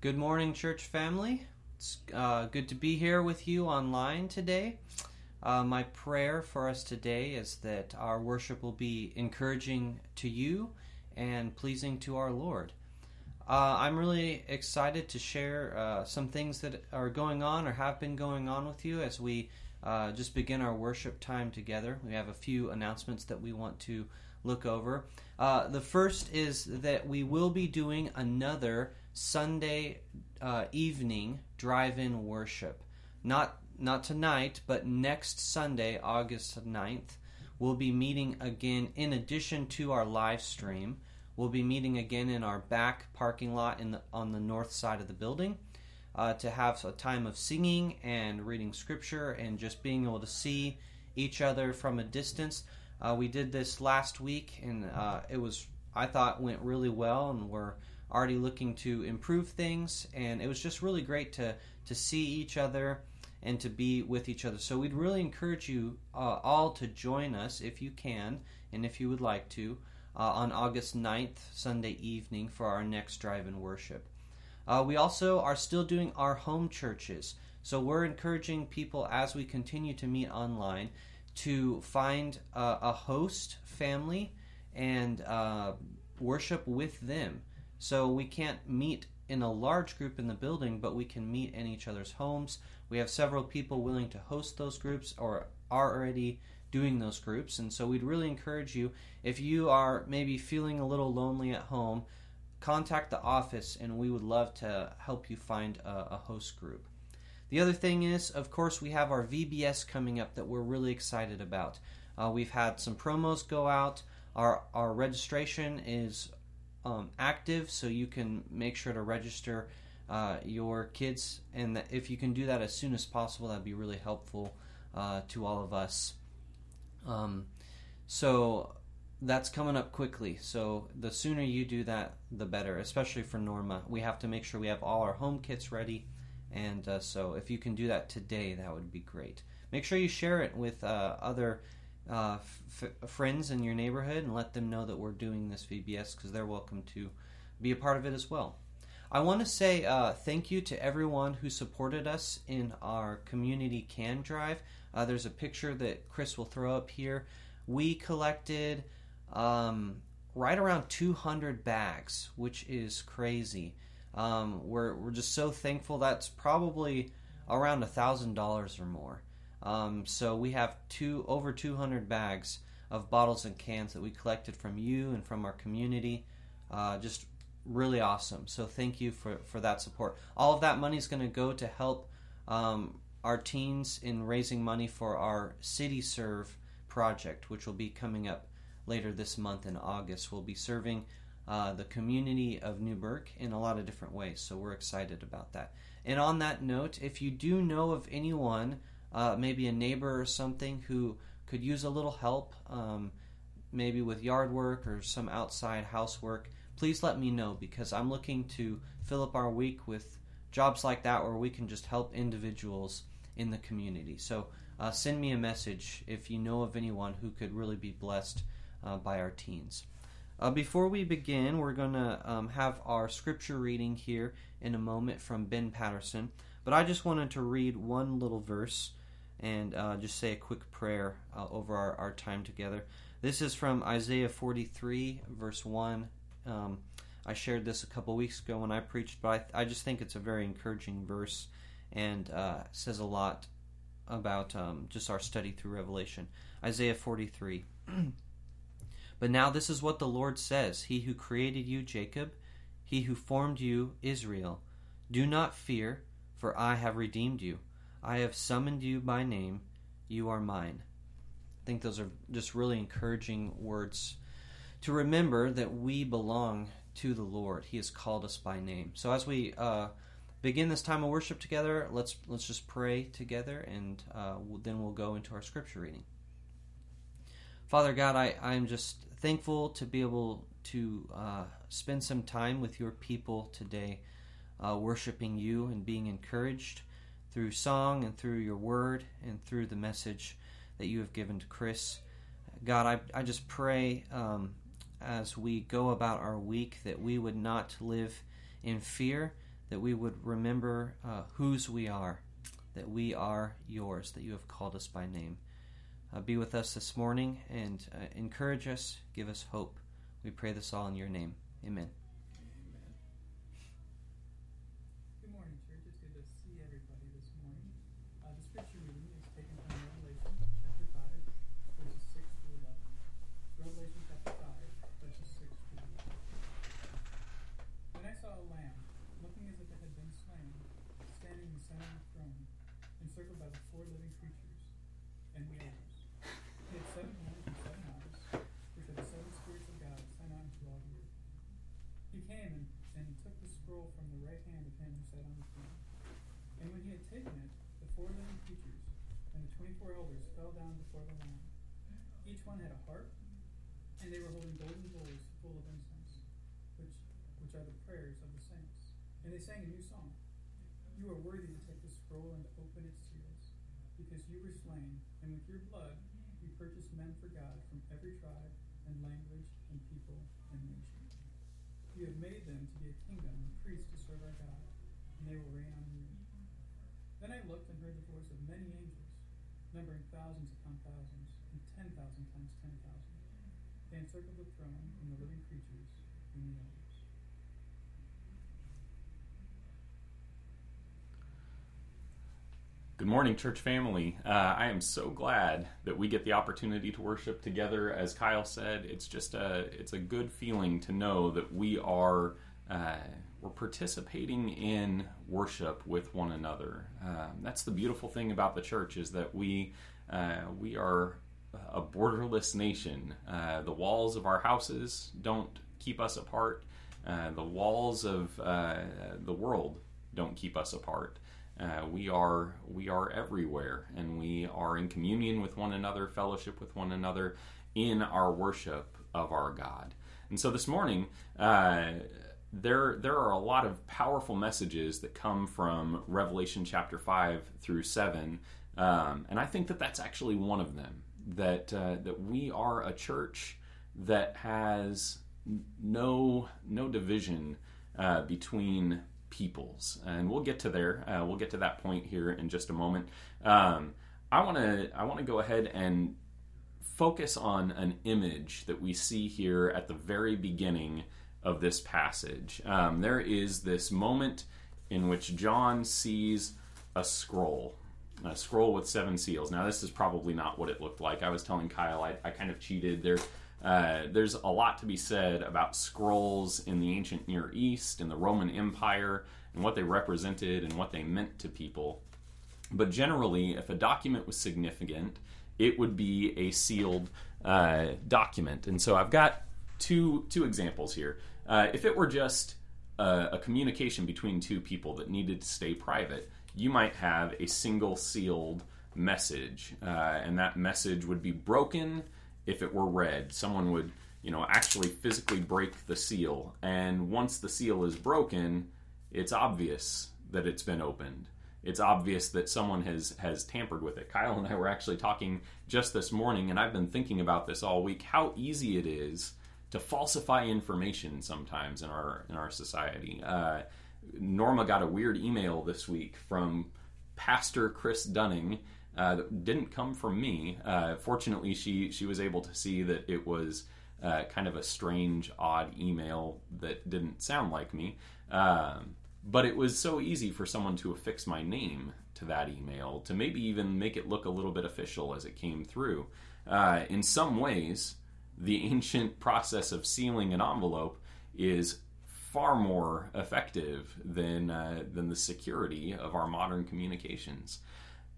Good morning, church family. It's good to be here with you online today. My prayer for us today is that our worship will be encouraging to you and pleasing to our Lord. I'm really excited to share some things that are going on or have been going on with you as we just begin our worship time together. We have a few announcements that we want to look over. The first is that we will be doing another Sunday evening drive-in worship. Not tonight, but next Sunday, August 9th, we'll be meeting again in addition to our live stream. We'll be meeting again in our back parking lot on the north side of the building to have a time of singing and reading scripture and just being able to see each other from a distance. We did this last week, and I thought went really well, and we're already looking to improve things, and it was just really great to see each other and to be with each other. So we'd really encourage you all to join us if you can and if you would like to on August 9th, Sunday evening, for our next drive-in worship. We also are still doing our home churches, so we're encouraging people as we continue to meet online to find a host family and worship with them. So we can't meet in a large group in the building, but we can meet in each other's homes. We have several people willing to host those groups or are already doing those groups. And so we'd really encourage you, if you are maybe feeling a little lonely at home, contact the office and we would love to help you find a host group. The other thing is, of course, we have our VBS coming up that we're really excited about. We've had some promos go out. Our registration is active, so you can make sure to register your kids, and if you can do that as soon as possible, that'd be really helpful to all of us. So that's coming up quickly, so the sooner you do that, the better, especially for Norma. We have to make sure we have all our home kits ready, and so if you can do that today, that would be great. Make sure you share it with other friends in your neighborhood and let them know that we're doing this VBS, because they're welcome to be a part of it as well. I want to say thank you to everyone who supported us in our community can drive. There's a picture that Chris will throw up here. We collected right around 200 bags, which is crazy. We're just so thankful. That's probably around $1,000 or more. So we have over 200 bags of bottles and cans that we collected from you and from our community. Just really awesome. So thank you for that support. All of that money is going to go to help our teens in raising money for our CityServe project, which will be coming up later this month in August. We'll be serving the community of Newburgh in a lot of different ways, so we're excited about that. And on that note, if you do know of anyone, maybe a neighbor or something, who could use a little help, maybe with yard work or some outside housework, please let me know, because I'm looking to fill up our week with jobs like that where we can just help individuals in the community. So send me a message if you know of anyone who could really be blessed by our teens. Before we begin, we're going to have our scripture reading here in a moment from Ben Patterson, but I just wanted to read one little verse and just say a quick prayer over our time together. This is from Isaiah 43, verse 1. I shared this a couple weeks ago when I preached, but I just think it's a very encouraging verse and says a lot about just our study through Revelation. Isaiah 43. But now this is what the Lord says, He who created you, Jacob, He who formed you, Israel. Do not fear, for I have redeemed you. I have summoned you by name. You are mine. I think those are just really encouraging words to remember that we belong to the Lord. He has called us by name. So as we begin this time of worship together, let's just pray together, and then we'll go into our scripture reading. Father God, I am just thankful to be able to spend some time with your people today, worshiping you and being encouraged through song and through your word and through the message that you have given to Chris. God, I just pray as we go about our week that we would not live in fear, that we would remember whose we are, that we are yours, that you have called us by name. Be with us this morning and encourage us, give us hope. We pray this all in your name. Amen. Good morning, church. It's good to see everybody this morning. The scripture reading is taken from Revelation chapter 5, verses 6 through 11. Revelation chapter 5, verses 6 through 11. Then I saw a lamb, looking as if it had been slain, standing in the center of the throne, encircled by the four living creatures and the elders. He had seven horns and seven eyes, which are the seven spirits of God sent on to all the earth. He came and took the scroll from the right hand of him who sat on the throne. And when he had taken it, the four living creatures and the 24 elders fell down before the Lamb. Each one had a harp, and they were holding golden bowls full of incense, which are the prayers of the saints. And they sang a new song. You are worthy to take the scroll and to open its seals, because you were slain, and with your blood you purchased men for God from every tribe and language and people and nation. You have made them to be a kingdom and priests to serve our God, and they will reign on the earth. Then I looked and heard the voice of many angels, numbering thousands upon thousands, and 10,000 times 10,000. They encircled the throne and the living creatures and the elders. Good morning, church family. I am so glad that we get the opportunity to worship together. As Kyle said, it's just a good feeling to know that we are. We're participating in worship with one another. That's the beautiful thing about the church, is that we are a borderless nation. The walls of our houses don't keep us apart. The walls of the world don't keep us apart. We are everywhere, and we are in communion with one another, fellowship with one another in our worship of our God. And so this morning, There are a lot of powerful messages that come from Revelation chapter 5 through 7, and I think that that's actually one of them, that we are a church that has no division between peoples, and we'll get to there. We'll get to that point here in just a moment. I want to go ahead and focus on an image that we see here at the very beginning of this passage. There is this moment in which John sees a scroll with seven seals. Now, this is probably not what it looked like. I was telling Kyle I kind of cheated. There's a lot to be said about scrolls in the ancient Near East and the Roman Empire and what they represented and what they meant to people. But generally, if a document was significant, it would be a sealed document. And so I've got two examples here. If it were just a communication between two people that needed to stay private, you might have a single sealed message, and that message would be broken if it were read. Someone would, actually physically break the seal, and once the seal is broken, it's obvious that it's been opened. It's obvious that someone has tampered with it. Kyle and I were actually talking just this morning, and I've been thinking about this all week, how easy it is to falsify information sometimes in our society. Norma got a weird email this week from Pastor Chris Dunning that didn't come from me. Fortunately, she was able to see that it was kind of a strange, odd email that didn't sound like me. But it was so easy for someone to affix my name to that email, to maybe even make it look a little bit official as it came through. In some ways, the ancient process of sealing an envelope is far more effective than the security of our modern communications.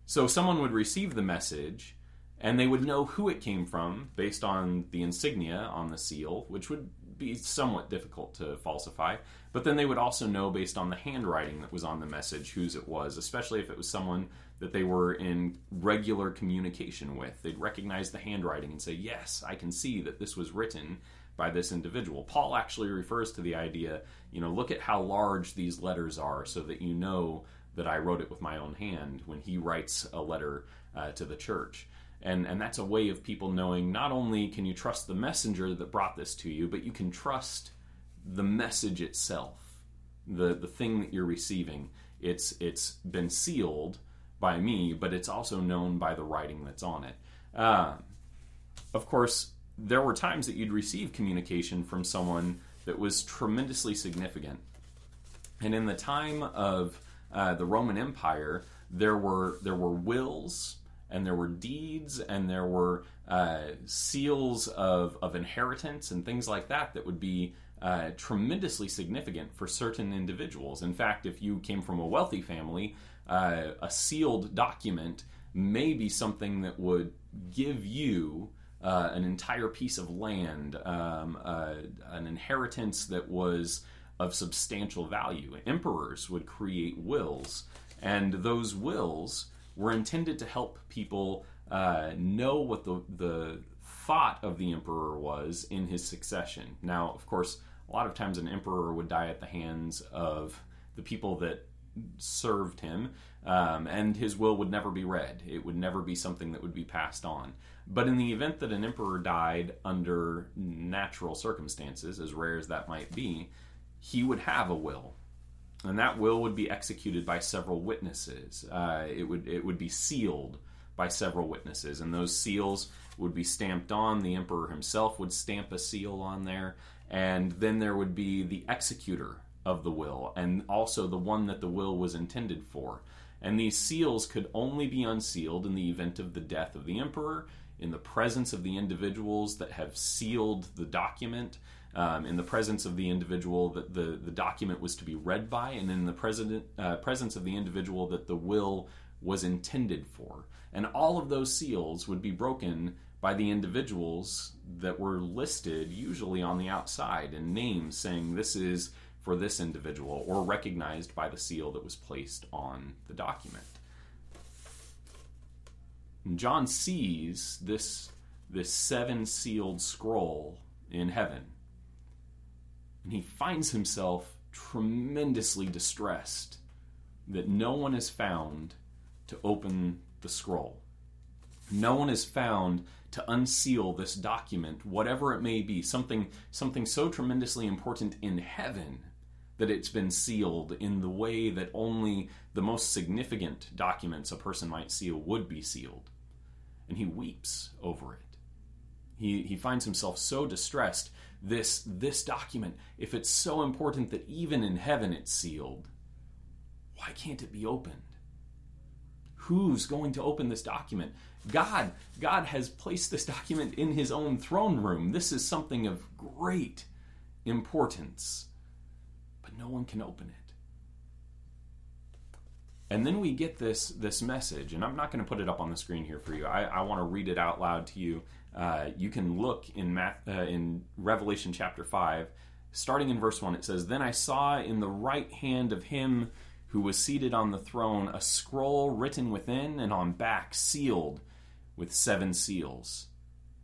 So someone would receive the message, and they would know who it came from based on the insignia on the seal, which would be somewhat difficult to falsify. But then they would also know, based on the handwriting that was on the message, whose it was, especially if it was someone that they were in regular communication with. They'd recognize the handwriting and say, yes, I can see that this was written by this individual. Paul actually refers to the idea, look at how large these letters are so that you know that I wrote it with my own hand, when he writes a letter to the church. And that's a way of people knowing, not only can you trust the messenger that brought this to you, but you can trust the message itself. the thing that you're receiving. It's been sealed by me, but it's also known by the writing that's on it. Of course, there were times that you'd receive communication from someone that was tremendously significant. And in the time of the Roman Empire, there were wills, and there were deeds, and there were seals of inheritance and things like that would be tremendously significant for certain individuals. In fact, if you came from a wealthy family, a sealed document may be something that would give you an entire piece of land, an inheritance that was of substantial value. Emperors would create wills, and those wills were intended to help people know what the thought of the emperor was in his succession. Now, of course, a lot of times an emperor would die at the hands of the people that served him, and his will would never be read. It would never be something that would be passed on. But in the event that an emperor died under natural circumstances, as rare as that might be, he would have a will. And that will would be executed by several witnesses. It would be sealed by several witnesses, and those seals would be stamped on. The emperor himself would stamp a seal on there, and then there would be the executor of the will, and also the one that the will was intended for. And these seals could only be unsealed in the event of the death of the emperor, in the presence of the individuals that have sealed the document, in the presence of the individual that the document was to be read by, and in the presence of the individual that the will was intended for. And all of those seals would be broken by the individuals that were listed, usually on the outside, in names saying this is for this individual, or recognized by the seal that was placed on the document. And John sees this seven-sealed scroll in heaven. And he finds himself tremendously distressed that no one is found to open the scroll. No one is found to unseal this document, whatever it may be, something so tremendously important in heaven that it's been sealed in the way that only the most significant documents a person might seal would be sealed. And he weeps over it. He finds himself so distressed. This document, if it's so important that even in heaven it's sealed, why can't it be opened? Who's going to open this document? God has placed this document in his own throne room. This is something of great importance, but no one can open it. And then we get this message, and I'm not going to put it up on the screen here for you. I want to read it out loud to you. You can look in Revelation chapter 5, starting in verse 1. It says, "Then I saw in the right hand of him who was seated on the throne a scroll written within and on back, sealed with seven seals.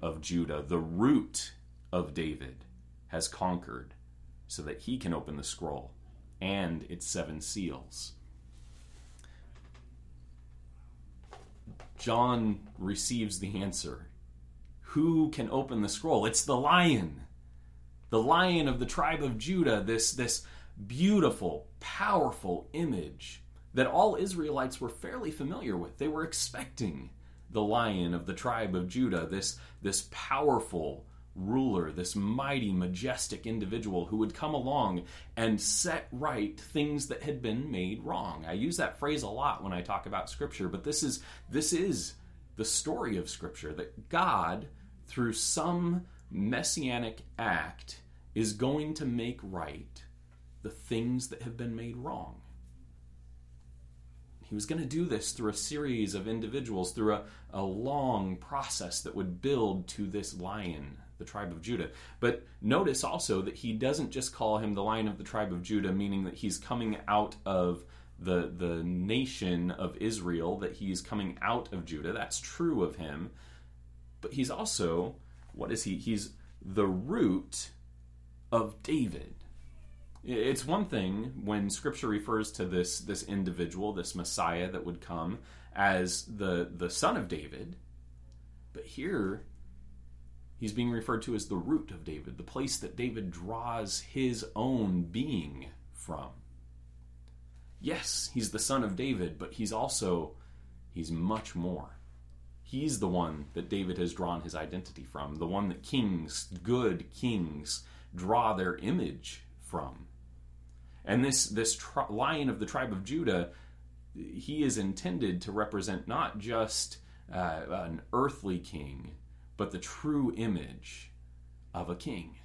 of Judah, the Root of David, has conquered so that he can open the scroll and its seven seals.'" John receives the answer. Who can open the scroll? It's the Lion. The Lion of the tribe of Judah, this beautiful, powerful image that all Israelites were fairly familiar with. They were expecting the Lion of the tribe of Judah, this powerful ruler, this mighty, majestic individual who would come along and set right things that had been made wrong. I use that phrase a lot when I talk about Scripture, but this is the story of Scripture, that God, through some messianic act, is going to make right the things that have been made wrong. He was going to do this through a series of individuals, through a long process that would build to this Lion the tribe of Judah. But notice also that he doesn't just call him the Lion of the tribe of Judah, meaning that he's coming out of the nation of Israel, that he's coming out of Judah. That's true of him. But he's also, what is he? He's the root of David. It's one thing when Scripture refers to this individual, this Messiah that would come, as the son of David. But here, he's being referred to as the root of David, the place that David draws his own being from. Yes, he's the son of David, but he's much more. He's the one that David has drawn his identity from, the one that kings, good kings, draw their image from. And this Lion of the tribe of Judah, he is intended to represent not just an earthly king, but the true image of a king.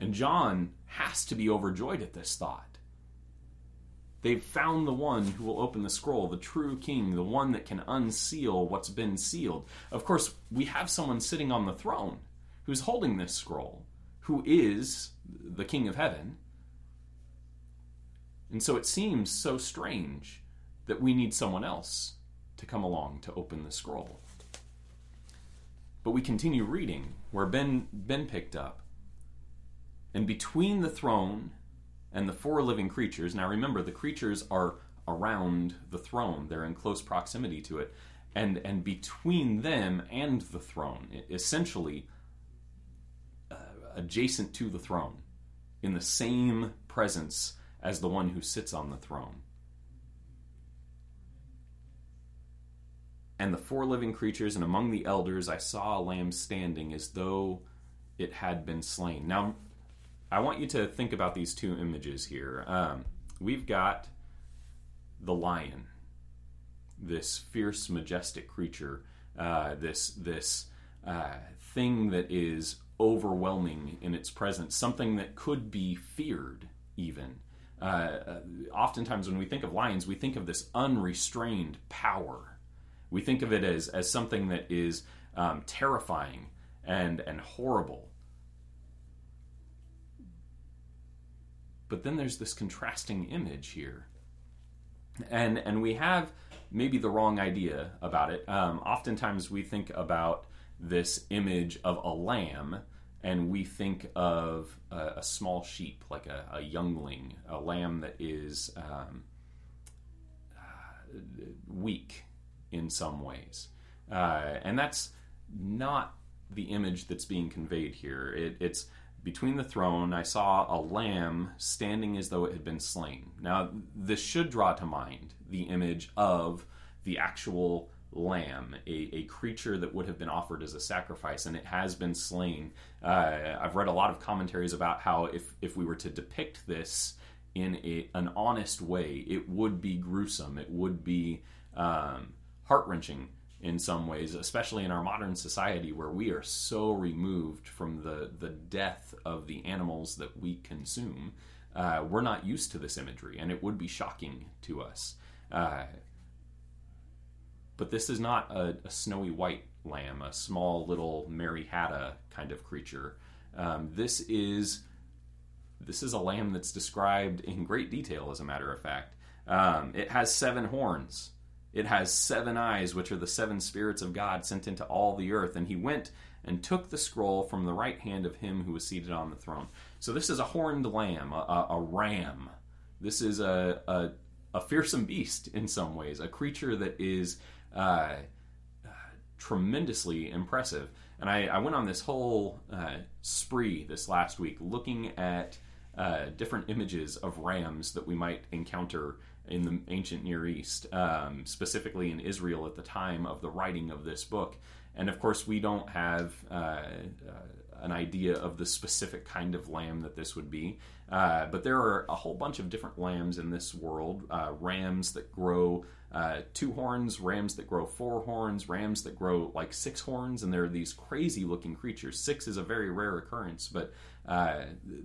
And John has to be overjoyed at this thought. They've found the one who will open the scroll, the true king, the one that can unseal what's been sealed. Of course, we have someone sitting on the throne who's holding this scroll, who is the King of Heaven. And so it seems so strange that we need someone else to come along to open the scroll. But we continue reading where Ben picked up. And between the throne and the four living creatures, now remember, the creatures are around the throne. They're in close proximity to it. And between them and the throne, essentially adjacent to the throne, in the same presence as the one who sits on the throne. And the four living creatures, and among the elders, I saw a lamb standing as though it had been slain. Now, I want you to think about these two images here. We've got the lion, this fierce, majestic creature, this thing that is overwhelming in its presence, something that could be feared even. Oftentimes when we think of lions, we think of this unrestrained power. We think of it as something that is terrifying and horrible. But then there's this contrasting image here. And we have maybe the wrong idea about it. Oftentimes we think about this image of a lamb, and we think of a small sheep, like a youngling, a lamb that is weak in some ways. And that's not the image that's being conveyed here. It's between the throne, I saw a lamb standing as though it had been slain. Now, this should draw to mind the image of the actual lamb, a creature that would have been offered as a sacrifice, and it has been slain. I've read a lot of commentaries about how if we were to depict this in an honest way, it would be gruesome. It would be heart-wrenching in some ways, especially in our modern society where we are so removed from the death of the animals that we consume. We're not used to this imagery, and it would be shocking to us. But this is not a snowy white lamb, a small little Mary Hatta kind of creature. This is a lamb that's described in great detail, as a matter of fact. It has 7 horns. It has 7 eyes, which are the 7 spirits of God sent into all the earth. And he went and took the scroll from the right hand of him who was seated on the throne. So this is a horned lamb, a ram. This is a fearsome beast in some ways, a creature that is tremendously impressive. And I went on this whole spree this last week looking at different images of rams that we might encounter in the ancient Near East, specifically in Israel at the time of the writing of this book. And of course, we don't have an idea of the specific kind of lamb that this would be. But there are a whole bunch of different lambs in this world, rams that grow 2 horns, rams that grow 4 horns, rams that grow like 6 horns, and there are these crazy looking creatures. 6 is a very rare occurrence, but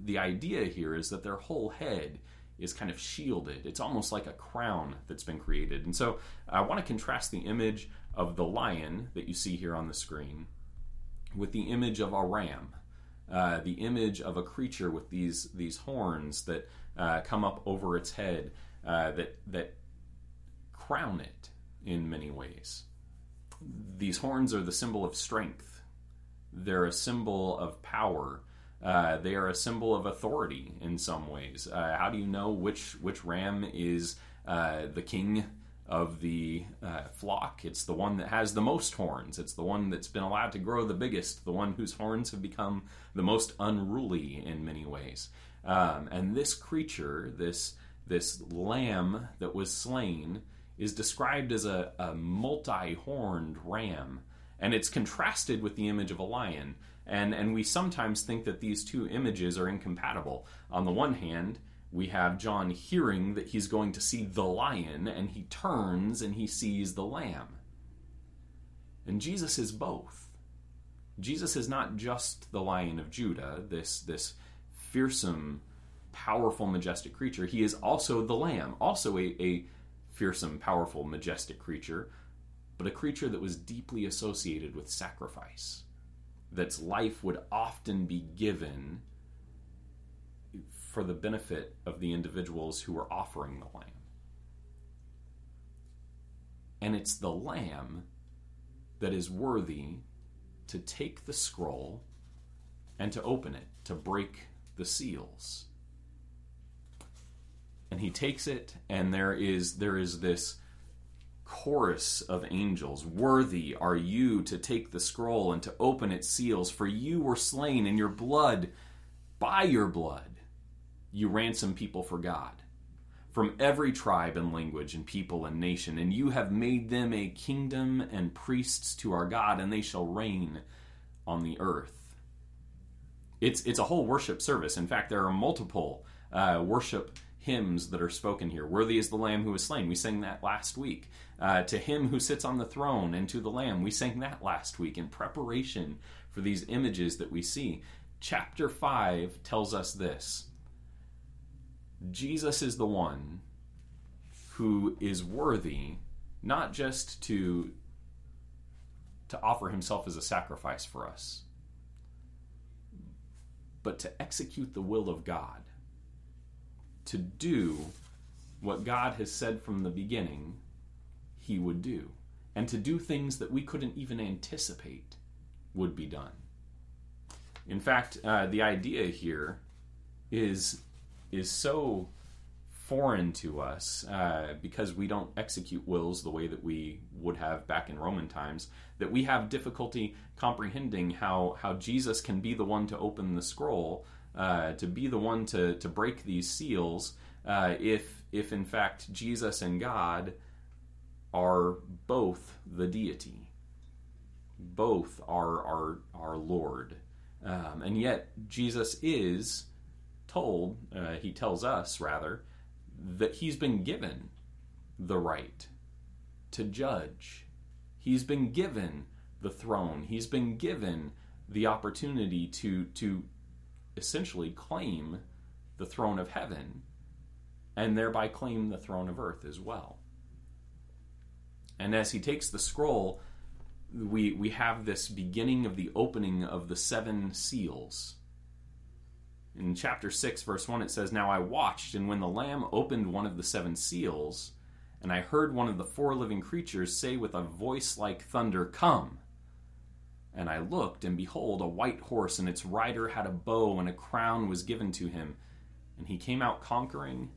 the idea here is that their whole head is kind of shielded. It's almost like a crown that's been created. And so I want to contrast the image of the lion that you see here on the screen with the image of a ram, the image of a creature with these horns that come up over its head that crown it in many ways. These horns are the symbol of strength. They're a symbol of power. They are a symbol of authority in some ways. How do you know which ram is the king of the flock? It's the one that has the most horns. It's the one that's been allowed to grow the biggest, the one whose horns have become the most unruly in many ways. And this creature, this lamb that was slain, is described as a multi-horned ram, and it's contrasted with the image of a lion. And we sometimes think that these two images are incompatible. On the one hand, we have John hearing that he's going to see the lion, and he turns and he sees the lamb. And Jesus is both. Jesus is not just the Lion of Judah, this fearsome, powerful, majestic creature. He is also the lamb, also a fearsome, powerful, majestic creature, but a creature that was deeply associated with sacrifice, that's life would often be given for the benefit of the individuals who were offering the lamb. And it's the lamb that is worthy to take the scroll and to open it, to break the seals. And he takes it, and there is this chorus of angels. Worthy are you to take the scroll and to open its seals, for you were slain, and your blood, by your blood, you ransom people for God, from every tribe and language and people and nation, and you have made them a kingdom and priests to our God, and they shall reign on the earth. It's a whole worship service. In fact, there are multiple worship hymns that are spoken here. Worthy is the Lamb who was slain. We sang that last week. To him who sits on the throne and to the Lamb. We sang that last week in preparation for these images that we see. Chapter 5 tells us this. Jesus is the one who is worthy not just to offer himself as a sacrifice for us, but to execute the will of God, to do what God has said from the beginning he would do, and to do things that we couldn't even anticipate would be done. In fact, the idea here is so foreign to us because we don't execute wills the way that we would have back in Roman times, that we have difficulty comprehending how Jesus can be the one to open the scroll, to be the one to break these seals, if in fact Jesus and God are both the deity, both are our Lord, and yet Jesus is told, he tells us rather, that he's been given the right to judge. He's been given the throne. He's been given the opportunity to essentially claim the throne of heaven and thereby claim the throne of earth as well. And as he takes the scroll, we have this beginning of the opening of the seven seals. In chapter 6, verse 1, it says, "Now I watched, and when the Lamb opened one of the seven seals, and I heard one of the four living creatures say with a voice like thunder, 'Come!' And I looked, and behold, a white horse, and its rider had a bow, and a crown was given to him. And he came out conquering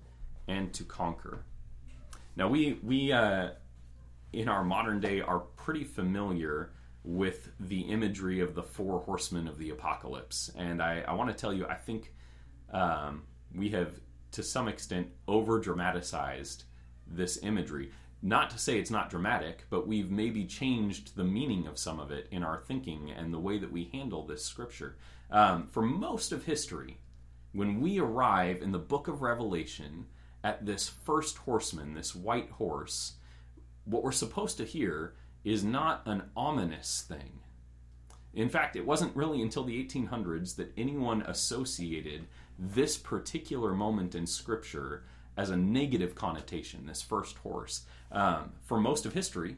and to conquer." Now, we in our modern day, are pretty familiar with the imagery of the four horsemen of the apocalypse. And I want to tell you, I think we have, to some extent, over-dramatized this imagery. Not to say it's not dramatic, but we've maybe changed the meaning of some of it in our thinking and the way that we handle this scripture. For most of history, when we arrive in the book of Revelation at this first horseman, this white horse, what we're supposed to hear is not an ominous thing. In fact, it wasn't really until the 1800s that anyone associated this particular moment in Scripture as a negative connotation, this first horse. For most of history,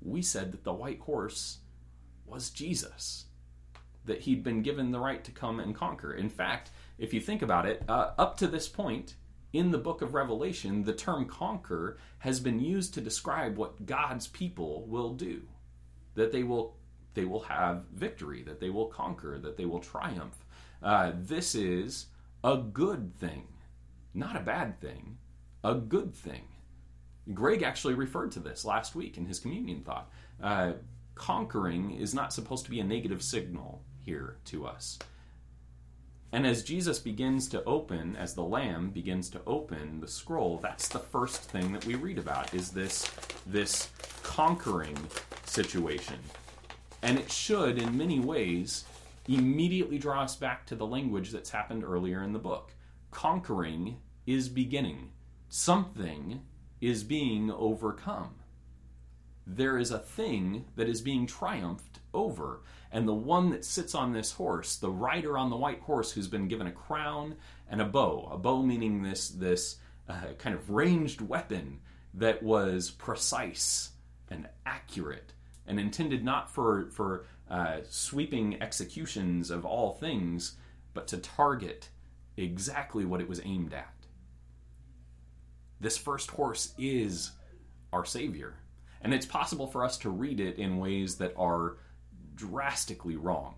we said that the white horse was Jesus. that he'd been given the right to come and conquer. In fact, if you think about it, up to this point in the book of Revelation, the term conquer has been used to describe what God's people will do, that they will have victory, that they will conquer, that they will triumph. This is a good thing, not a bad thing, a good thing. Greg actually referred to this last week in his communion thought. Conquering is not supposed to be a negative signal here to us. And as Jesus begins to open, as the Lamb begins to open the scroll, that's the first thing that we read about, is this conquering situation. And it should, in many ways, immediately draw us back to the language that's happened earlier in the book. Conquering is beginning. Something is being overcome. There is a thing that is being triumphed over. And the one that sits on this horse, the rider on the white horse who's been given a crown and a bow meaning this kind of ranged weapon that was precise and accurate and intended not for sweeping executions of all things, but to target exactly what it was aimed at. This first horse is our Savior. And it's possible for us to read it in ways that are drastically wrong.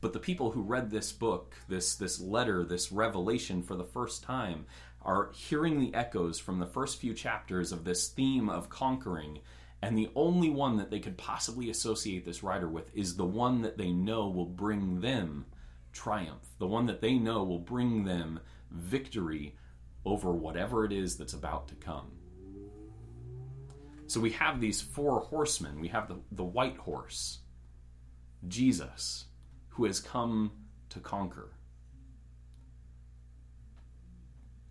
But the people who read this book, this letter, this revelation for the first time, are hearing the echoes from the first few chapters of this theme of conquering. And the only one that they could possibly associate this rider with is the one that they know will bring them triumph. The one that they know will bring them victory over whatever it is that's about to come. So we have these four horsemen. We have the white horse, Jesus, who has come to conquer.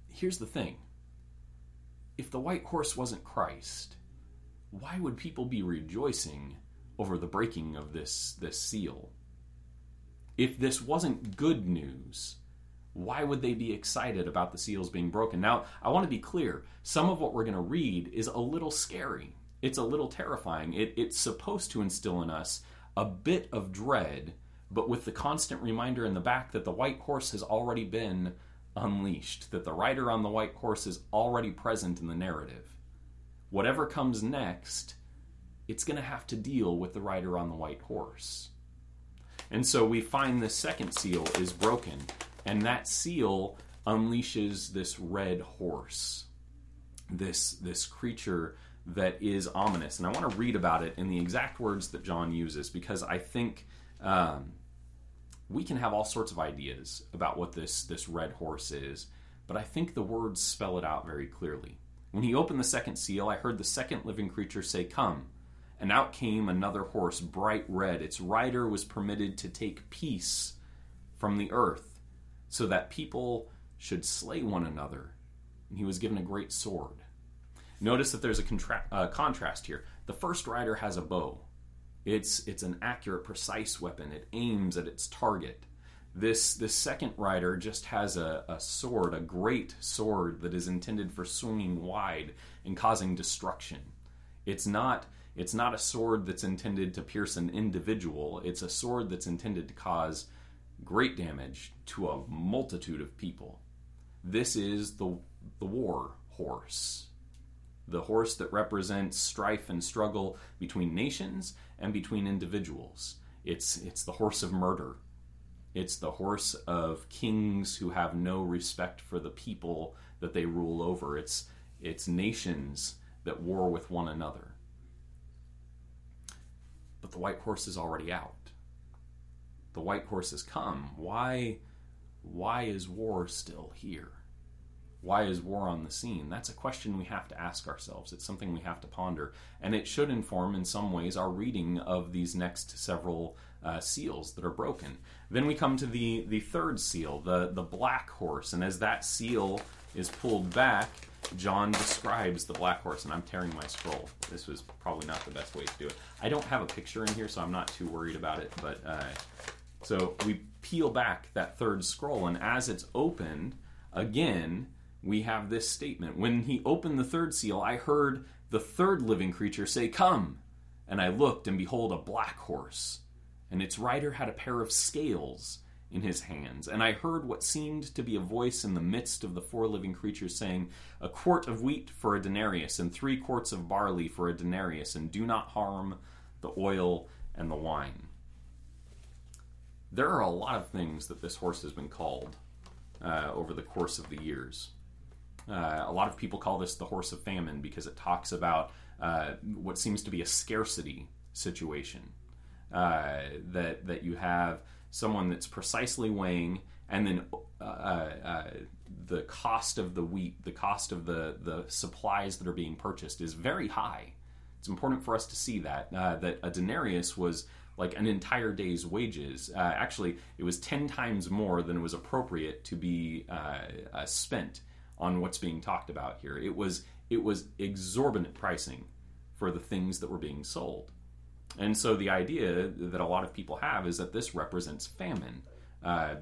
Here's the thing. If the white horse wasn't Christ, why would people be rejoicing over the breaking of this seal? If this wasn't good news, why would they be excited about the seals being broken? Now, I want to be clear. Some of what we're going to read is a little scary. It's a little terrifying. It's supposed to instill in us a bit of dread, but with the constant reminder in the back that the white horse has already been unleashed, that the rider on the white horse is already present in the narrative. Whatever comes next, it's going to have to deal with the rider on the white horse. And so we find the second seal is broken. And that seal unleashes this red horse, this creature that is ominous. And I want to read about it in the exact words that John uses, because I think we can have all sorts of ideas about what this red horse is, but I think the words spell it out very clearly. When he opened the second seal, I heard the second living creature say, "Come." And out came another horse, bright red. Its rider was permitted to take peace from the earth, so that people should slay one another. And he was given a great sword. Notice that there's a contrast here. The first rider has a bow. It's an accurate, precise weapon. It aims at its target. This second rider just has a sword, a great sword that is intended for swinging wide and causing destruction. It's not a sword that's intended to pierce an individual. It's a sword that's intended to cause great damage to a multitude of people. This is the war horse, the horse that represents strife and struggle between nations and between individuals. It's the horse of murder. It's the horse of kings who have no respect for the people that they rule over. It's nations that war with one another. But the white horse is already out. The white horse has come. Why is war still here? Why is war on the scene? That's a question we have to ask ourselves. It's something we have to ponder. And it should inform, in some ways, our reading of these next several seals that are broken. Then we come to the third seal, the black horse. And as that seal is pulled back, John describes the black horse. And I'm tearing my scroll. This was probably not the best way to do it. I don't have a picture in here, so I'm not too worried about it. But so we peel back that third scroll, and as it's opened, again, we have this statement. When he opened the third seal, I heard the third living creature say, "Come." And I looked, and behold, a black horse. and its rider had a pair of scales in his hands. And I heard what seemed to be a voice in the midst of the four living creatures saying, "A quart of wheat for a denarius, and 3 quarts of barley for a denarius, and do not harm the oil and the wine." There are a lot of things that this horse has been called over the course of the years. A lot of people call this the horse of famine because it talks about what seems to be a scarcity situation. That you have someone that's precisely weighing, and then the cost of the wheat, the cost of the supplies that are being purchased is very high. It's important for us to see that, that a denarius was like an entire day's wages. Actually, it was 10 times more than was appropriate to be spent on what's being talked about here. It was exorbitant pricing for the things that were being sold. And so the idea that a lot of people have is that this represents famine,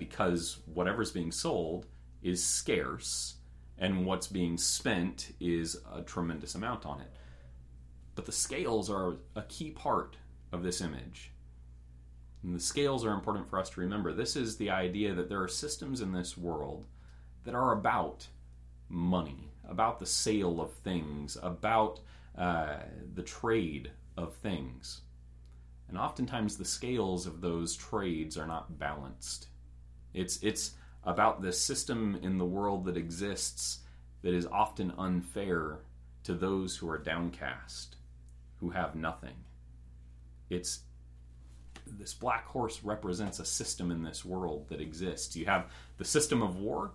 because whatever's being sold is scarce, and what's being spent is a tremendous amount on it. But the scales are a key part of this image. And the scales are important for us to remember. This is the idea that there are systems in this world that are about money, about the sale of things, about the trade of things. And oftentimes the scales of those trades are not balanced. It's about this system in the world that exists that is often unfair to those who are downcast, who have nothing. This black horse represents a system in this world that exists. You have the system of war.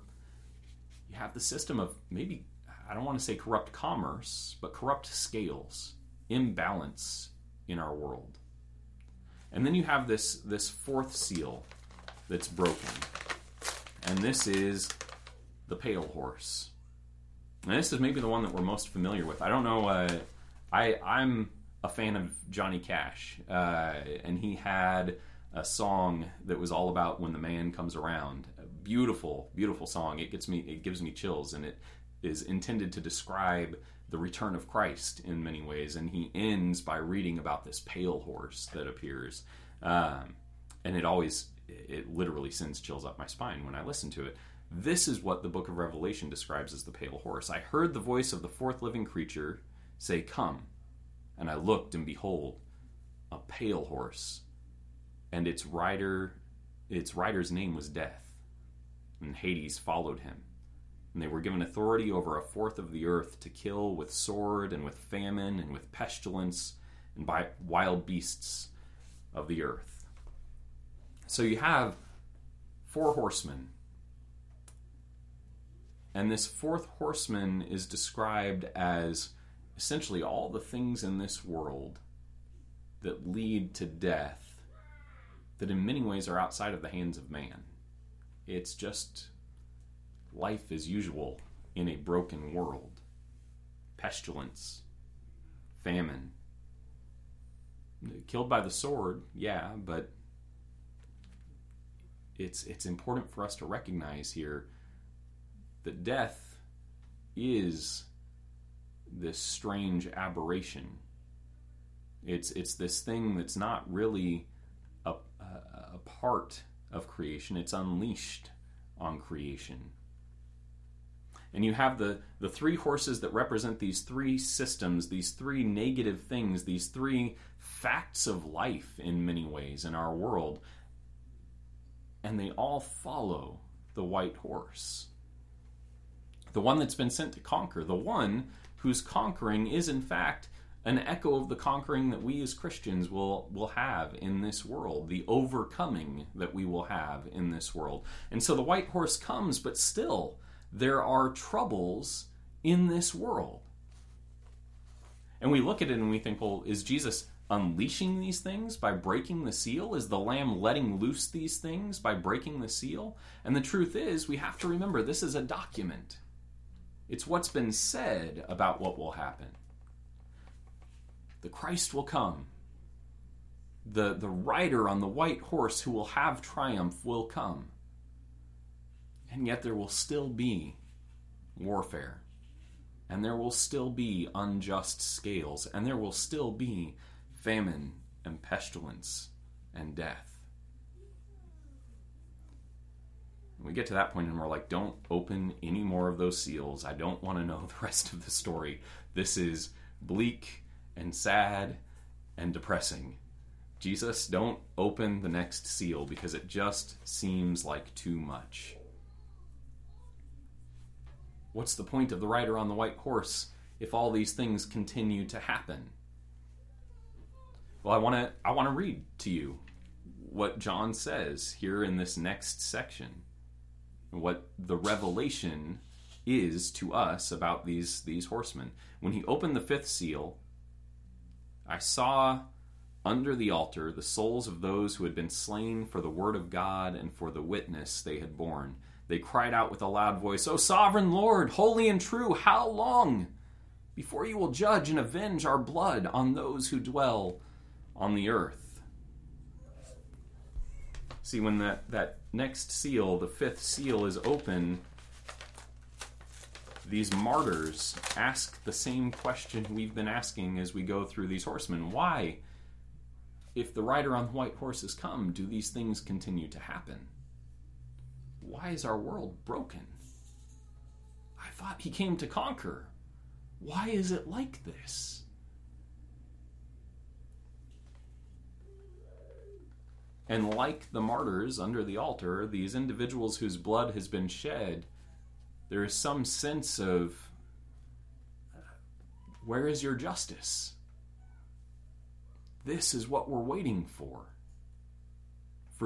You have the system of, maybe, I don't want to say corrupt commerce, but corrupt scales, imbalance in our world. And then you have this fourth seal that's broken. And this is the pale horse. And this is maybe the one that we're most familiar with. I don't know. I'm a fan of Johnny Cash. And he had a song that was all about when the man comes around. A beautiful, beautiful song. It gives me chills. And it is intended to describe the return of Christ in many ways, and he ends by reading about this pale horse that appears, and it literally sends chills up my spine when I listen to it. This is what the book of Revelation describes as the pale horse. I heard the voice of the fourth living creature say, "Come," and I looked, and behold, a pale horse, and its rider's name was Death, and Hades followed him. And they were given authority over a fourth of the earth to kill with sword and with famine and with pestilence and by wild beasts of the earth. So you have 4 horsemen. And this fourth horseman is described as essentially all the things in this world that lead to death that in many ways are outside of the hands of man. It's just life as usual in a broken world. Pestilence, famine, killed by the sword, yeah, but it's important for us to recognize here that death is this strange aberration. It's this thing that's not really a part of creation. It's unleashed on creation. And you have the 3 horses that represent these 3 systems, these 3 negative things, these 3 facts of life in many ways in our world. And they all follow the white horse. The one that's been sent to conquer. The one who's conquering is in fact an echo of the conquering that we as Christians will have in this world. The overcoming that we will have in this world. And so the white horse comes, but still there are troubles in this world. And we look at it and we think, well, is Jesus unleashing these things by breaking the seal? Is the Lamb letting loose these things by breaking the seal? And the truth is, we have to remember, this is a document. It's what's been said about what will happen. The Christ will come. The rider on the white horse who will have triumph will come. And yet there will still be warfare, and there will still be unjust scales, and there will still be famine and pestilence and death. We get to that point and we're like, don't open any more of those seals. I don't want to know the rest of the story. This is bleak and sad and depressing. Jesus, don't open the next seal because it just seems like too much. What's the point of the rider on the white horse if all these things continue to happen? Well, I want to read to you what John says here in this next section. What the revelation is to us about these horsemen. When he opened the fifth seal, I saw under the altar the souls of those who had been slain for the word of God and for the witness they had borne. They cried out with a loud voice, O sovereign Lord, holy and true, how long before you will judge and avenge our blood on those who dwell on the earth? See, when that next seal, the fifth seal, is open, these martyrs ask the same question we've been asking as we go through these horsemen. Why, if the rider on the white horse has come, do these things continue to happen? Why is our world broken? I thought he came to conquer. Why is it like this? And like the martyrs under the altar, these individuals whose blood has been shed, there is some sense of, where is your justice? This is what we're waiting for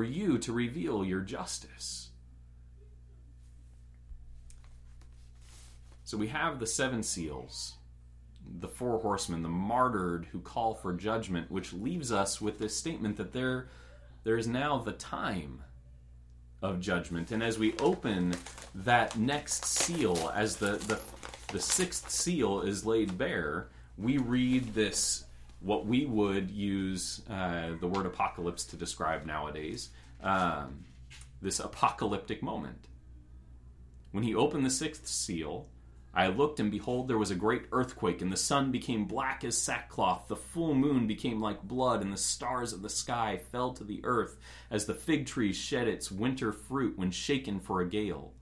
you to reveal your justice. So we have the seven seals, the four horsemen, the martyred who call for judgment, which leaves us with this statement that there is now the time of judgment. And as we open that next seal, as the sixth seal is laid bare, we read this, what we would use the word apocalypse to describe nowadays, this apocalyptic moment. When he opened the sixth seal, I looked, and behold, there was a great earthquake, and the sun became black as sackcloth. The full moon became like blood, and the stars of the sky fell to the earth as the fig tree shed its winter fruit when shaken for a gale.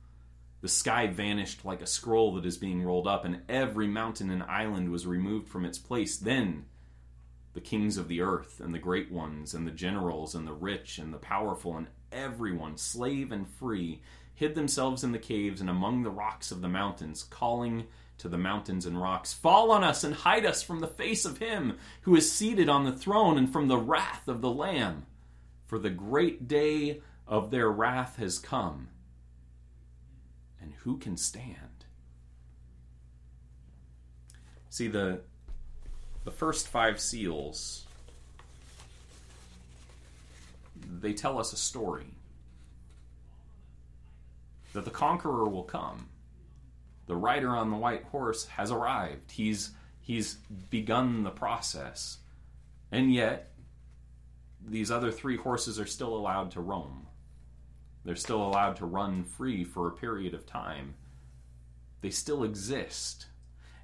The sky vanished like a scroll that is being rolled up, and every mountain and island was removed from its place. Then the kings of the earth, and the great ones, and the generals, and the rich, and the powerful, and everyone, slave and free, hid themselves in the caves and among the rocks of the mountains, calling to the mountains and rocks, fall on us and hide us from the face of him who is seated on the throne and from the wrath of the Lamb. For the great day of their wrath has come. And who can stand? See, the first five seals, they tell us a story. That the conqueror will come. The rider on the white horse has arrived. He's begun the process. And yet, these other three horses are still allowed to roam. They're still allowed to run free for a period of time. They still exist.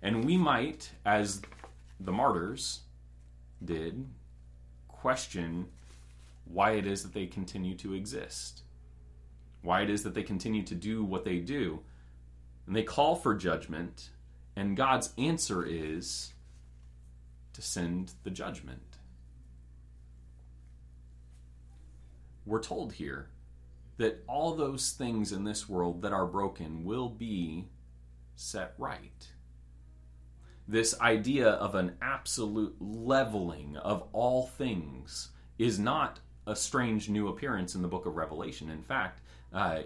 And we might, as the martyrs did, question why it is that they continue to exist. Why it is that they continue to do what they do. And they call for judgment, and God's answer is to send the judgment. We're told here that all those things in this world that are broken will be set right. This idea of an absolute leveling of all things is not a strange new appearance in the book of Revelation. In fact,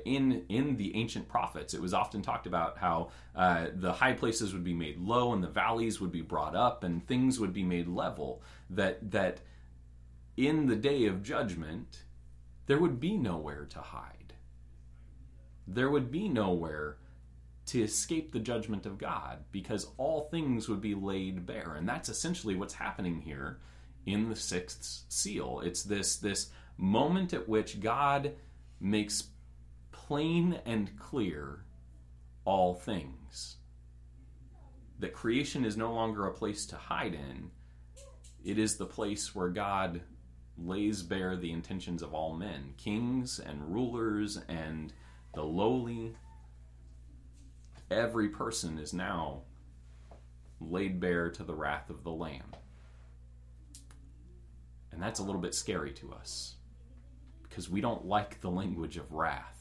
in the ancient prophets, it was often talked about how the high places would be made low and the valleys would be brought up and things would be made level, that in the day of judgment, there would be nowhere to hide. There would be nowhere to escape the judgment of God because all things would be laid bare. And that's essentially what's happening here in the sixth seal. It's this moment at which God makes plain and clear all things. That creation is no longer a place to hide in. It is the place where God lays bare the intentions of all men, kings and rulers and the lowly. Every person is now laid bare to the wrath of the Lamb. And that's a little bit scary to us because we don't like the language of wrath.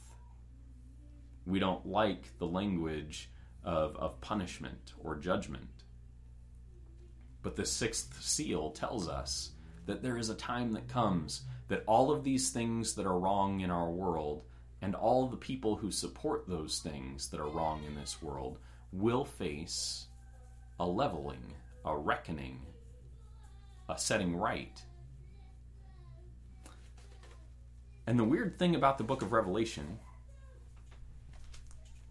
We don't like the language of punishment or judgment. But the sixth seal tells us that there is a time that comes that all of these things that are wrong in our world and all the people who support those things that are wrong in this world will face a leveling, a reckoning, a setting right. And the weird thing about the book of Revelation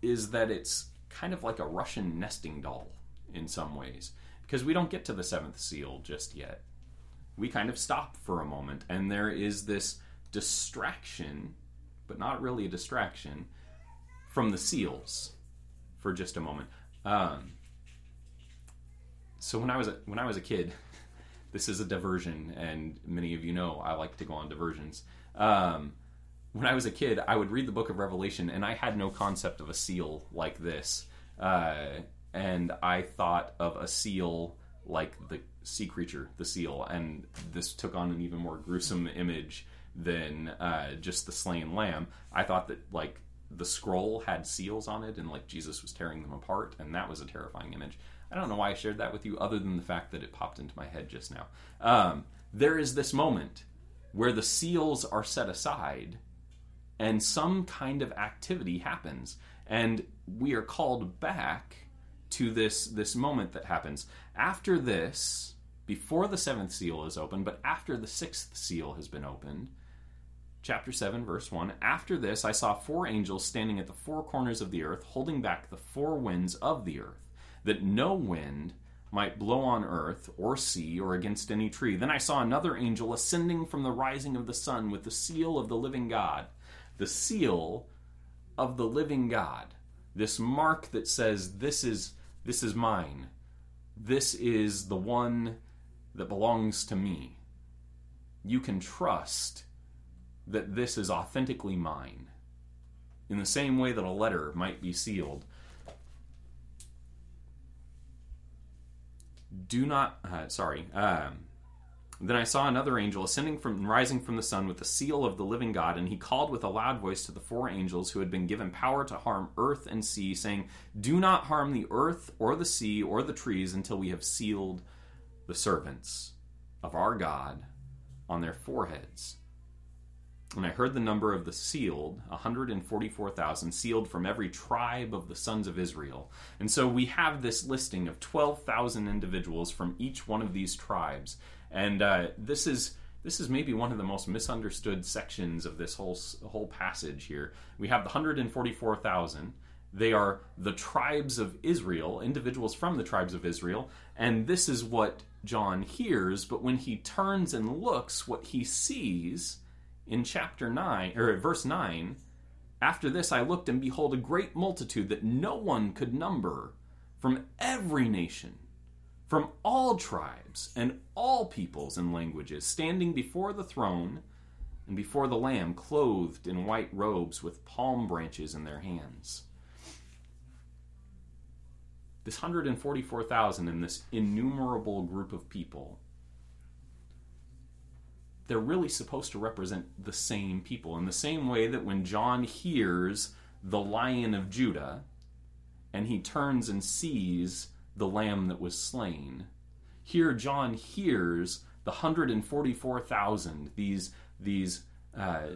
is that it's kind of like a Russian nesting doll in some ways, because we don't get to the seventh seal just yet. We kind of stop for a moment, and there is this distraction, but not really a distraction, from the seals for just a moment. So when I was a kid, this is a diversion, and many of you know I like to go on diversions. When I was a kid, I would read the book of Revelation, and I had no concept of a seal like this. And I thought of a seal like the sea creature, the seal, and this took on an even more gruesome image than just the slain lamb. I thought that like the scroll had seals on it, and like Jesus was tearing them apart, and that was a terrifying image. I don't know why I shared that with you, other than the fact that it popped into my head just now. There is this moment where the seals are set aside, and some kind of activity happens, and we are called back to this moment that happens. After this, before the seventh seal is opened, but after the sixth seal has been opened, chapter 7, verse 1, after this I saw four angels standing at the four corners of the earth, holding back the four winds of the earth, that no wind might blow on earth or sea or against any tree. Then I saw another angel ascending from the rising of the sun with the seal of the living God. The seal of the living God. This mark that says, this is mine. This is the one that belongs to me. You can trust that this is authentically mine. In the same way that a letter might be sealed. Then I saw another angel ascending from and rising from the sun with the seal of the living God, and he called with a loud voice to the four angels who had been given power to harm earth and sea, saying, "Do not harm the earth or the sea or the trees until we have sealed the servants of our God on their foreheads." And I heard the number of the sealed, 144,000, sealed from every tribe of the sons of Israel. And so we have this listing of 12,000 individuals from each one of these tribes. And this is maybe one of the most misunderstood sections of this whole passage here. We have the 144,000. They are the tribes of Israel, individuals from the tribes of Israel. And this is what John hears, but when he turns and looks, what he sees in chapter 9, or verse 9, after this I looked, and behold, a great multitude that no one could number, from every nation, from all tribes and all peoples and languages, standing before the throne and before the Lamb, clothed in white robes with palm branches in their hands. This 144,000 and this innumerable group of people, they're really supposed to represent the same people. In the same way that when John hears the Lion of Judah and he turns and sees the lamb that was slain, here John hears the 144,000, these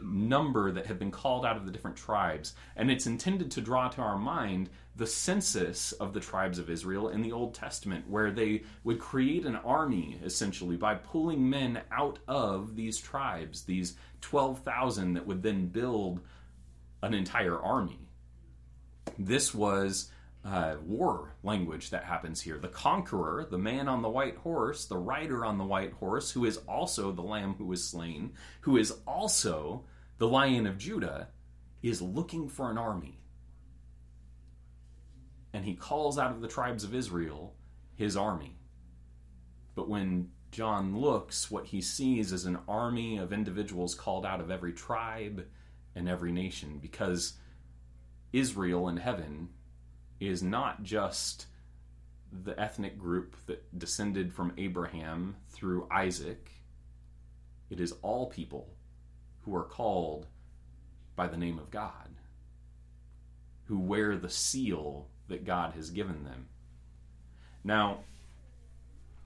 number that have been called out of the different tribes. And it's intended to draw to our mind the census of the tribes of Israel in the Old Testament, where they would create an army, essentially, by pulling men out of these tribes, these 12,000 that would then build an entire army. This was war language that happens here. The conqueror, the man on the white horse, the rider on the white horse, who is also the lamb who was slain, who is also the Lion of Judah, is looking for an army. And he calls out of the tribes of Israel his army. But when John looks, what he sees is an army of individuals called out of every tribe and every nation, because Israel in heaven is not just the ethnic group that descended from Abraham through Isaac. It is all people who are called by the name of God, who wear the seal that God has given them. Now,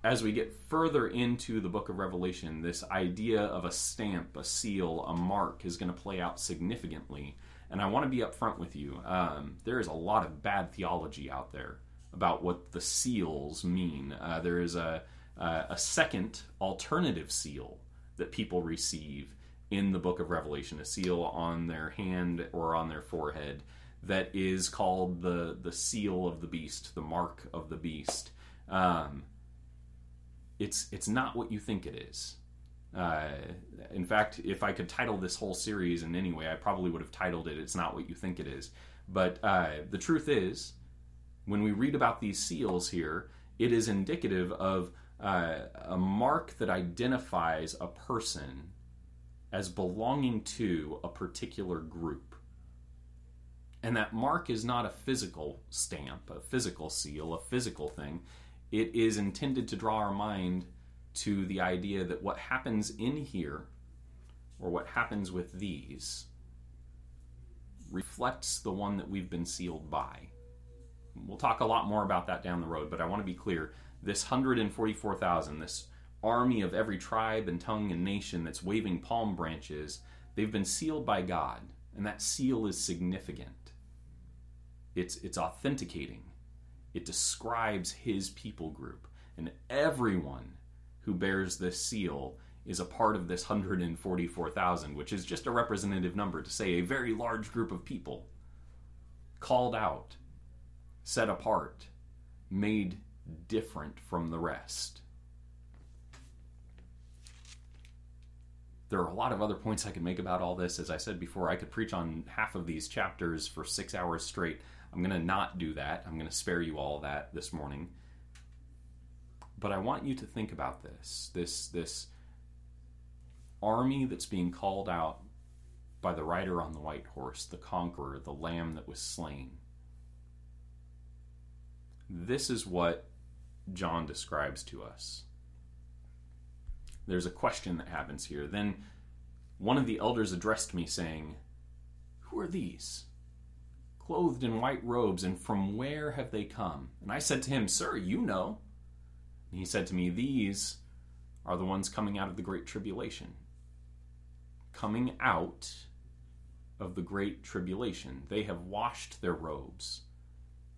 as we get further into the book of Revelation, this idea of a stamp, a seal, a mark is going to play out significantly. And I want to be upfront with you. There is a lot of bad theology out there about what the seals mean. There is a second alternative seal that people receive in the book of Revelation, a seal on their hand or on their forehead that is called the seal of the beast, the mark of the beast. It's not what you think it is. In fact, if I could title this whole series in any way, I probably would have titled it, It's Not What You Think It Is. But the truth is, when we read about these seals here, it is indicative of a mark that identifies a person as belonging to a particular group. And that mark is not a physical stamp, a physical seal, a physical thing. It is intended to draw our mind to the idea that what happens in here, or what happens with these, reflects the one that we've been sealed by. We'll talk a lot more about that down the road, but I want to be clear. This 144,000, this army of every tribe and tongue and nation that's waving palm branches, they've been sealed by God, and that seal is significant. It's authenticating. It describes his people group, and everyone who bears this seal is a part of this 144,000, which is just a representative number to say a very large group of people called out, set apart, made different from the rest. There are a lot of other points I could make about all this. As I said before, I could preach on half of these chapters for 6 hours straight. I'm going to not do that. I'm going to spare you all that this morning. But I want you to think about this army that's being called out by the rider on the white horse, the conqueror, the lamb that was slain. This is what John describes to us. There's a question that happens here. Then one of the elders addressed me, saying, "Who are these, clothed in white robes, and from where have they come?" And I said to him, "Sir, you know." He said to me, "These are the ones coming out of the Great Tribulation." Coming out of the Great Tribulation. They have washed their robes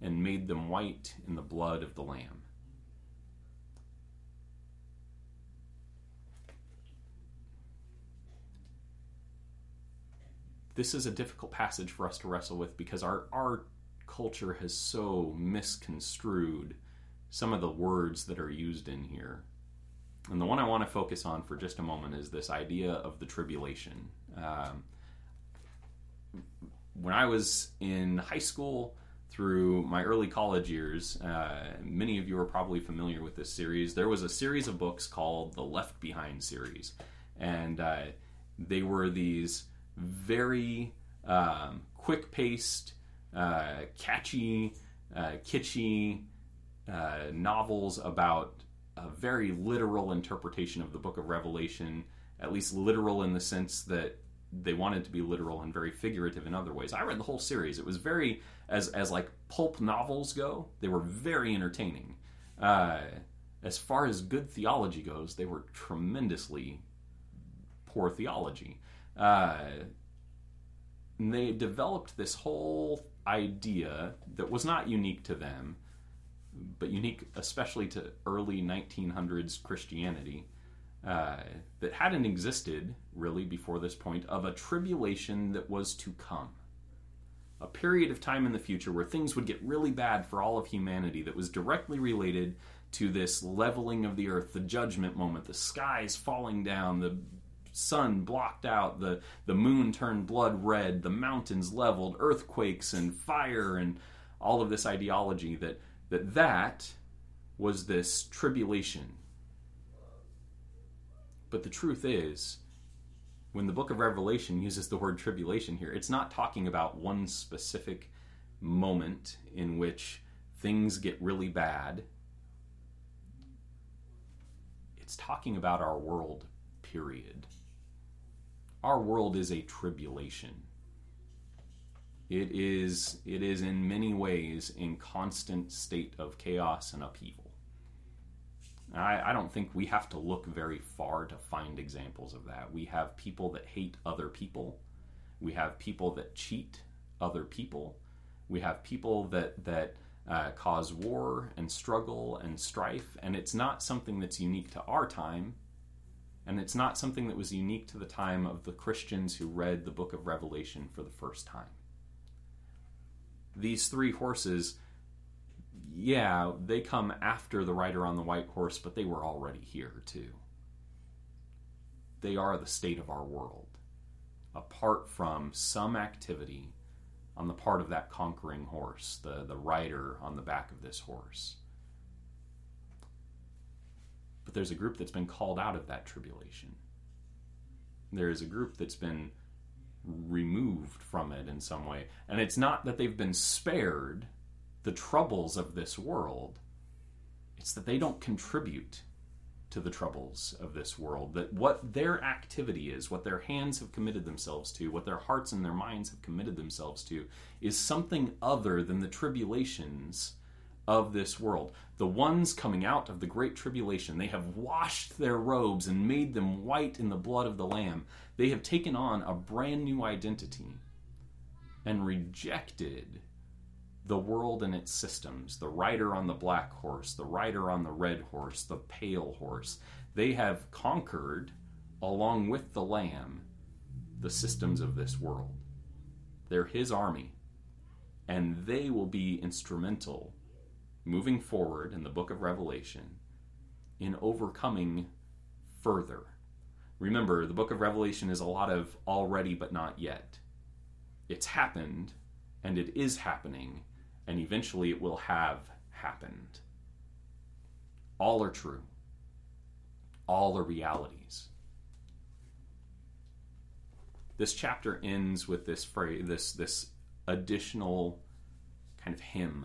and made them white in the blood of the Lamb. This is a difficult passage for us to wrestle with because our culture has so misconstrued some of the words that are used in here. And the one I want to focus on for just a moment is this idea of the tribulation. When I was in high school through my early college years, many of you are probably familiar with this series. There was a series of books called the Left Behind series. And they were these very quick-paced, catchy, kitschy, novels about a very literal interpretation of the book of Revelation, at least literal in the sense that they wanted to be literal and very figurative in other ways. I read the whole series. It was very, as like pulp novels go, they were very entertaining. As far as good theology goes, they were tremendously poor theology. And they developed this whole idea that was not unique to them, but unique especially to early 1900s Christianity, that hadn't existed really before this point, of a tribulation that was to come. A period of time in the future where things would get really bad for all of humanity that was directly related to this leveling of the earth, the judgment moment, the skies falling down, the sun blocked out, the moon turned blood red, the mountains leveled, earthquakes and fire and all of this ideology that was this tribulation But the truth is, when the book of Revelation uses the word tribulation here, it's not talking about one specific moment in which things get really bad. It's talking about our world, period. Our world is a tribulation. It is in many ways in constant state of chaos and upheaval. I don't think we have to look very far to find examples of that. We have people that hate other people. We have people that cheat other people. We have people that cause war and struggle and strife. And it's not something that's unique to our time. And it's not something that was unique to the time of the Christians who read the book of Revelation for the first time. These three horses, yeah, they come after the rider on the white horse, but they were already here too. They are the state of our world, apart from some activity on the part of that conquering horse, the rider on the back of this horse. But there's a group that's been called out of that tribulation. There is a group that's been removed from it in some way. And it's not that they've been spared the troubles of this world. It's that they don't contribute to the troubles of this world. That what their activity is, what their hands have committed themselves to, what their hearts and their minds have committed themselves to, is something other than the tribulations of this world. The ones coming out of the great tribulation, they have washed their robes and made them white in the blood of the Lamb. They have taken on a brand new identity and rejected the world and its systems, the rider on the black horse, the rider on the red horse, the pale horse. They have conquered, along with the Lamb, the systems of this world. They're his army, and they will be instrumental moving forward in the book of Revelation in overcoming further. Remember, the book of Revelation is a lot of already but not yet. It's happened, and it is happening, and eventually it will have happened. All are true. All are realities. This chapter ends with this phrase, this additional kind of hymn.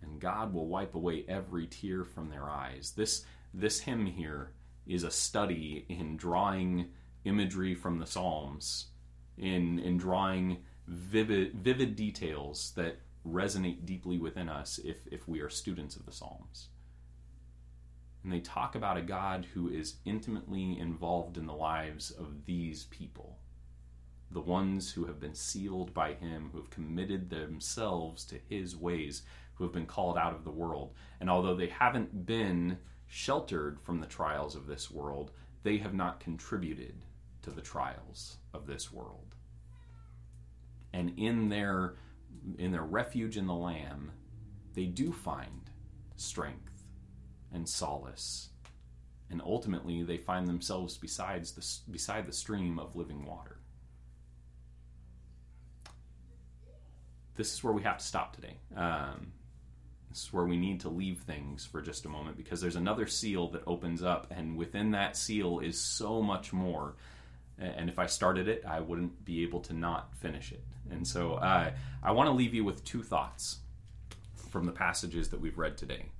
And God will wipe away every tear from their eyes." This hymn here is a study in drawing imagery from the Psalms, in drawing vivid details that resonate deeply within us if we are students of the Psalms. And they talk about a God who is intimately involved in the lives of these people, the ones who have been sealed by him, who have committed themselves to his ways, who have been called out of the world. And although they haven't been sheltered from the trials of this world, they have not contributed to the trials of this world. And in their refuge in the Lamb, they do find strength and solace. And ultimately, they find themselves beside the stream of living water. This is where we have to stop today. This is where we need to leave things for just a moment, because there's another seal that opens up, and within that seal is so much more. And if I started it, I wouldn't be able to not finish it. And so I want to leave you with two thoughts from the passages that we've read today.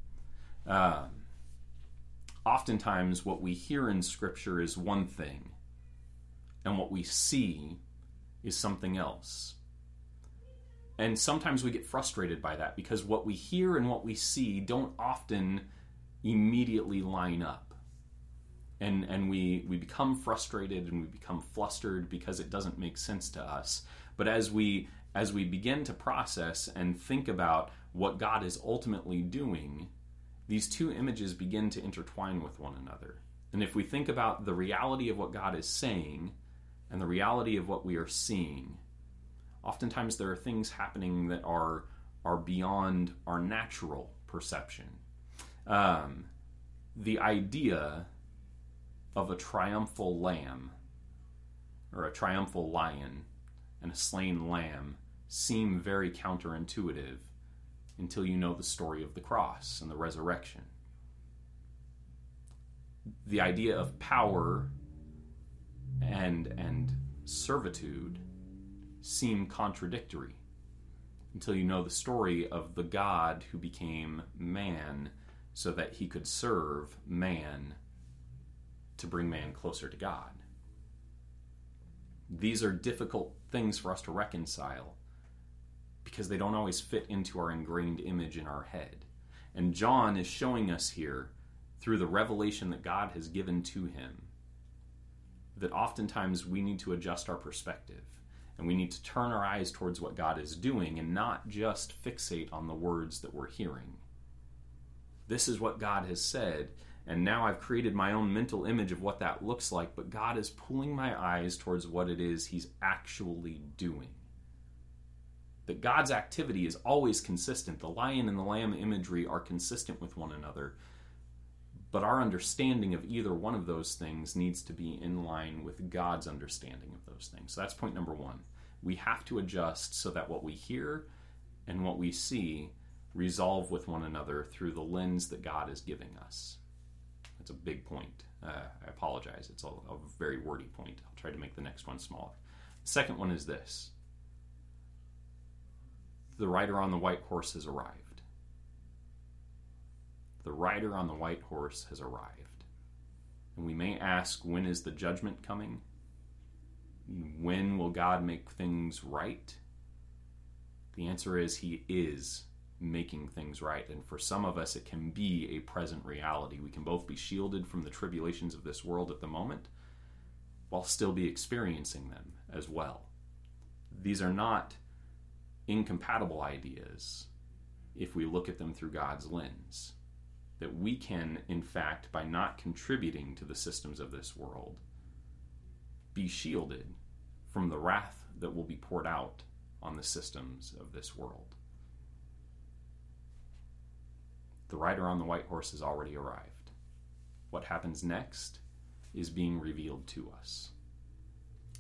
Oftentimes, what we hear in Scripture is one thing, and what we see is something else. And sometimes we get frustrated by that, because what we hear and what we see don't often immediately line up. And we become frustrated and we become flustered because it doesn't make sense to us. But as we begin to process and think about what God is ultimately doing, these two images begin to intertwine with one another. And if we think about the reality of what God is saying and the reality of what we are seeing, oftentimes there are things happening that are beyond our natural perception. The idea of a triumphal lamb or a triumphal lion and a slain lamb seem very counterintuitive until you know the story of the cross and the resurrection. The idea of power and servitude seem contradictory until you know the story of the God who became man so that he could serve man to bring man closer to God. These are difficult things for us to reconcile because they don't always fit into our ingrained image in our head. And John is showing us here through the revelation that God has given to him that oftentimes we need to adjust our perspective and we need to turn our eyes towards what God is doing and not just fixate on the words that we're hearing. This is what God has said, and now I've created my own mental image of what that looks like, but God is pulling my eyes towards what it is he's actually doing. That God's activity is always consistent. The lion and the lamb imagery are consistent with one another, but our understanding of either one of those things needs to be in line with God's understanding of those things. So that's point number one. We have to adjust so that what we hear and what we see resolve with one another through the lens that God is giving us. That's a big point. I apologize. It's a very wordy point. I'll try to make the next one smaller. The second one is this. The rider on the white horse has arrived. The rider on the white horse has arrived. And we may ask, when is the judgment coming? When will God make things right? The answer is he is making things right. And for some of us, it can be a present reality. We can both be shielded from the tribulations of this world at the moment while still be experiencing them as well. These are not incompatible ideas if we look at them through God's lens. That we can, in fact, by not contributing to the systems of this world, be shielded from the wrath that will be poured out on the systems of this world. The rider on the white horse has already arrived. What happens next is being revealed to us.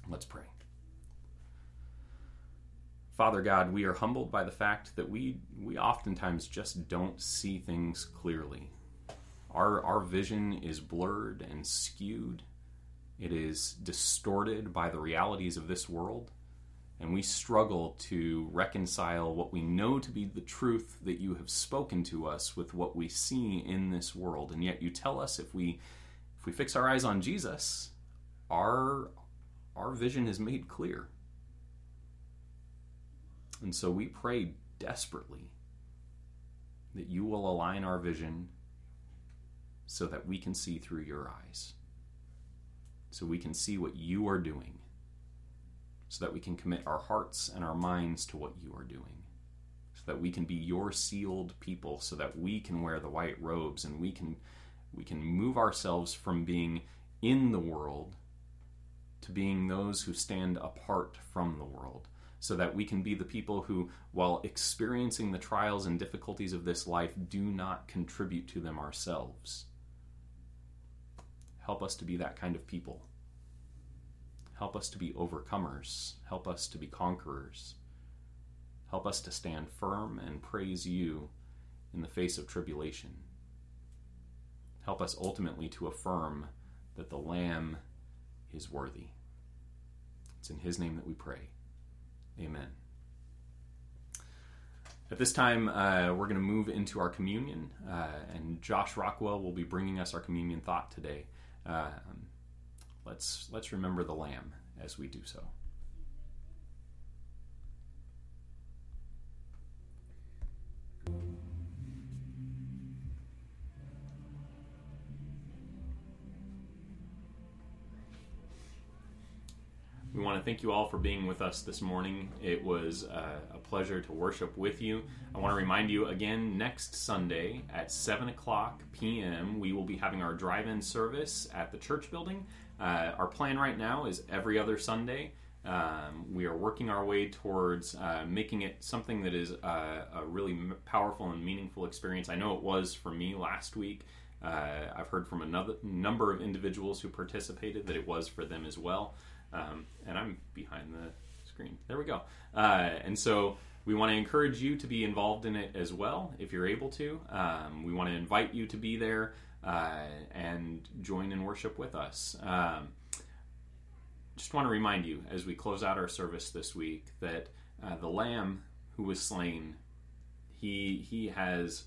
Let's pray. Father God, we are humbled by the fact that we oftentimes just don't see things clearly. Our vision is blurred and skewed. It is distorted by the realities of this world, and we struggle to reconcile what we know to be the truth that you have spoken to us with what we see in this world. And yet you tell us if we fix our eyes on Jesus, our vision is made clear. And so we pray desperately that you will align our vision so that we can see through your eyes, so we can see what you are doing, so that we can commit our hearts and our minds to what you are doing, so that we can be your sealed people, so that we can wear the white robes and we can move ourselves from being in the world to being those who stand apart from the world, so that we can be the people who, while experiencing the trials and difficulties of this life, do not contribute to them ourselves. Help us to be that kind of people. Help us to be overcomers. Help us to be conquerors. Help us to stand firm and praise you in the face of tribulation. Help us ultimately to affirm that the Lamb is worthy. It's in his name that we pray. Amen. At this time, we're going to move into our communion, and Josh Rockwell will be bringing us our communion thought today. Let's remember the Lamb as we do so. We want to thank you all for being with us this morning. It was a pleasure to worship with you. I want to remind you again, next Sunday at 7:00 p.m., we will be having our drive-in service at the church building. Our plan right now is every other Sunday. We are working our way towards making it something that is a really powerful and meaningful experience. I know it was for me last week. I've heard from another number of individuals who participated that it was for them as well. And I'm behind the screen. There we go. And so we want to encourage you to be involved in it as well, if you're able to. We want to invite you to be there and join in worship with us. Just want to remind you, as we close out our service this week, that the Lamb who was slain, he has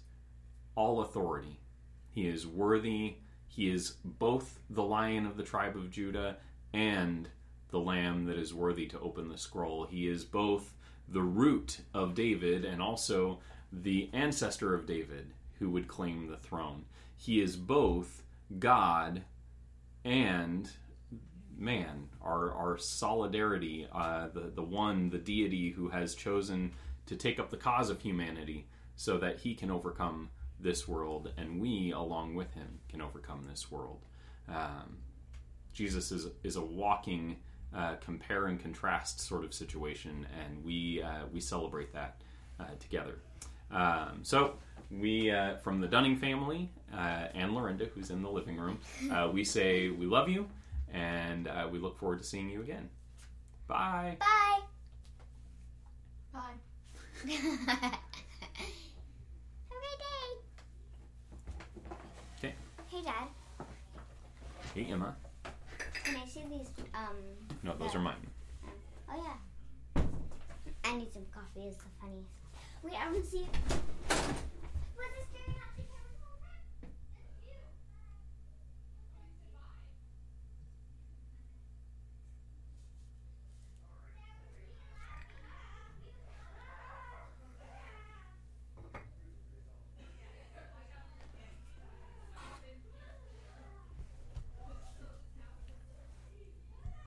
all authority. He is worthy. He is both the Lion of the tribe of Judah and the Lamb that is worthy to open the scroll. He is both the root of David and also the ancestor of David who would claim the throne. He is both God and man, our solidarity, the one, the deity who has chosen to take up the cause of humanity so that he can overcome this world, and we, along with him, can overcome this world. Jesus is a walking compare and contrast sort of situation, and we celebrate that together. So we, from the Dunning family and Lorinda, who's in the living room, we say we love you, and we look forward to seeing you again. Bye. Bye. Bye. Hey, Dad. Hey, Emma. Can I see these? No, those are mine. Oh, yeah. I need some coffee. It's the funniest. Wait, I want to see...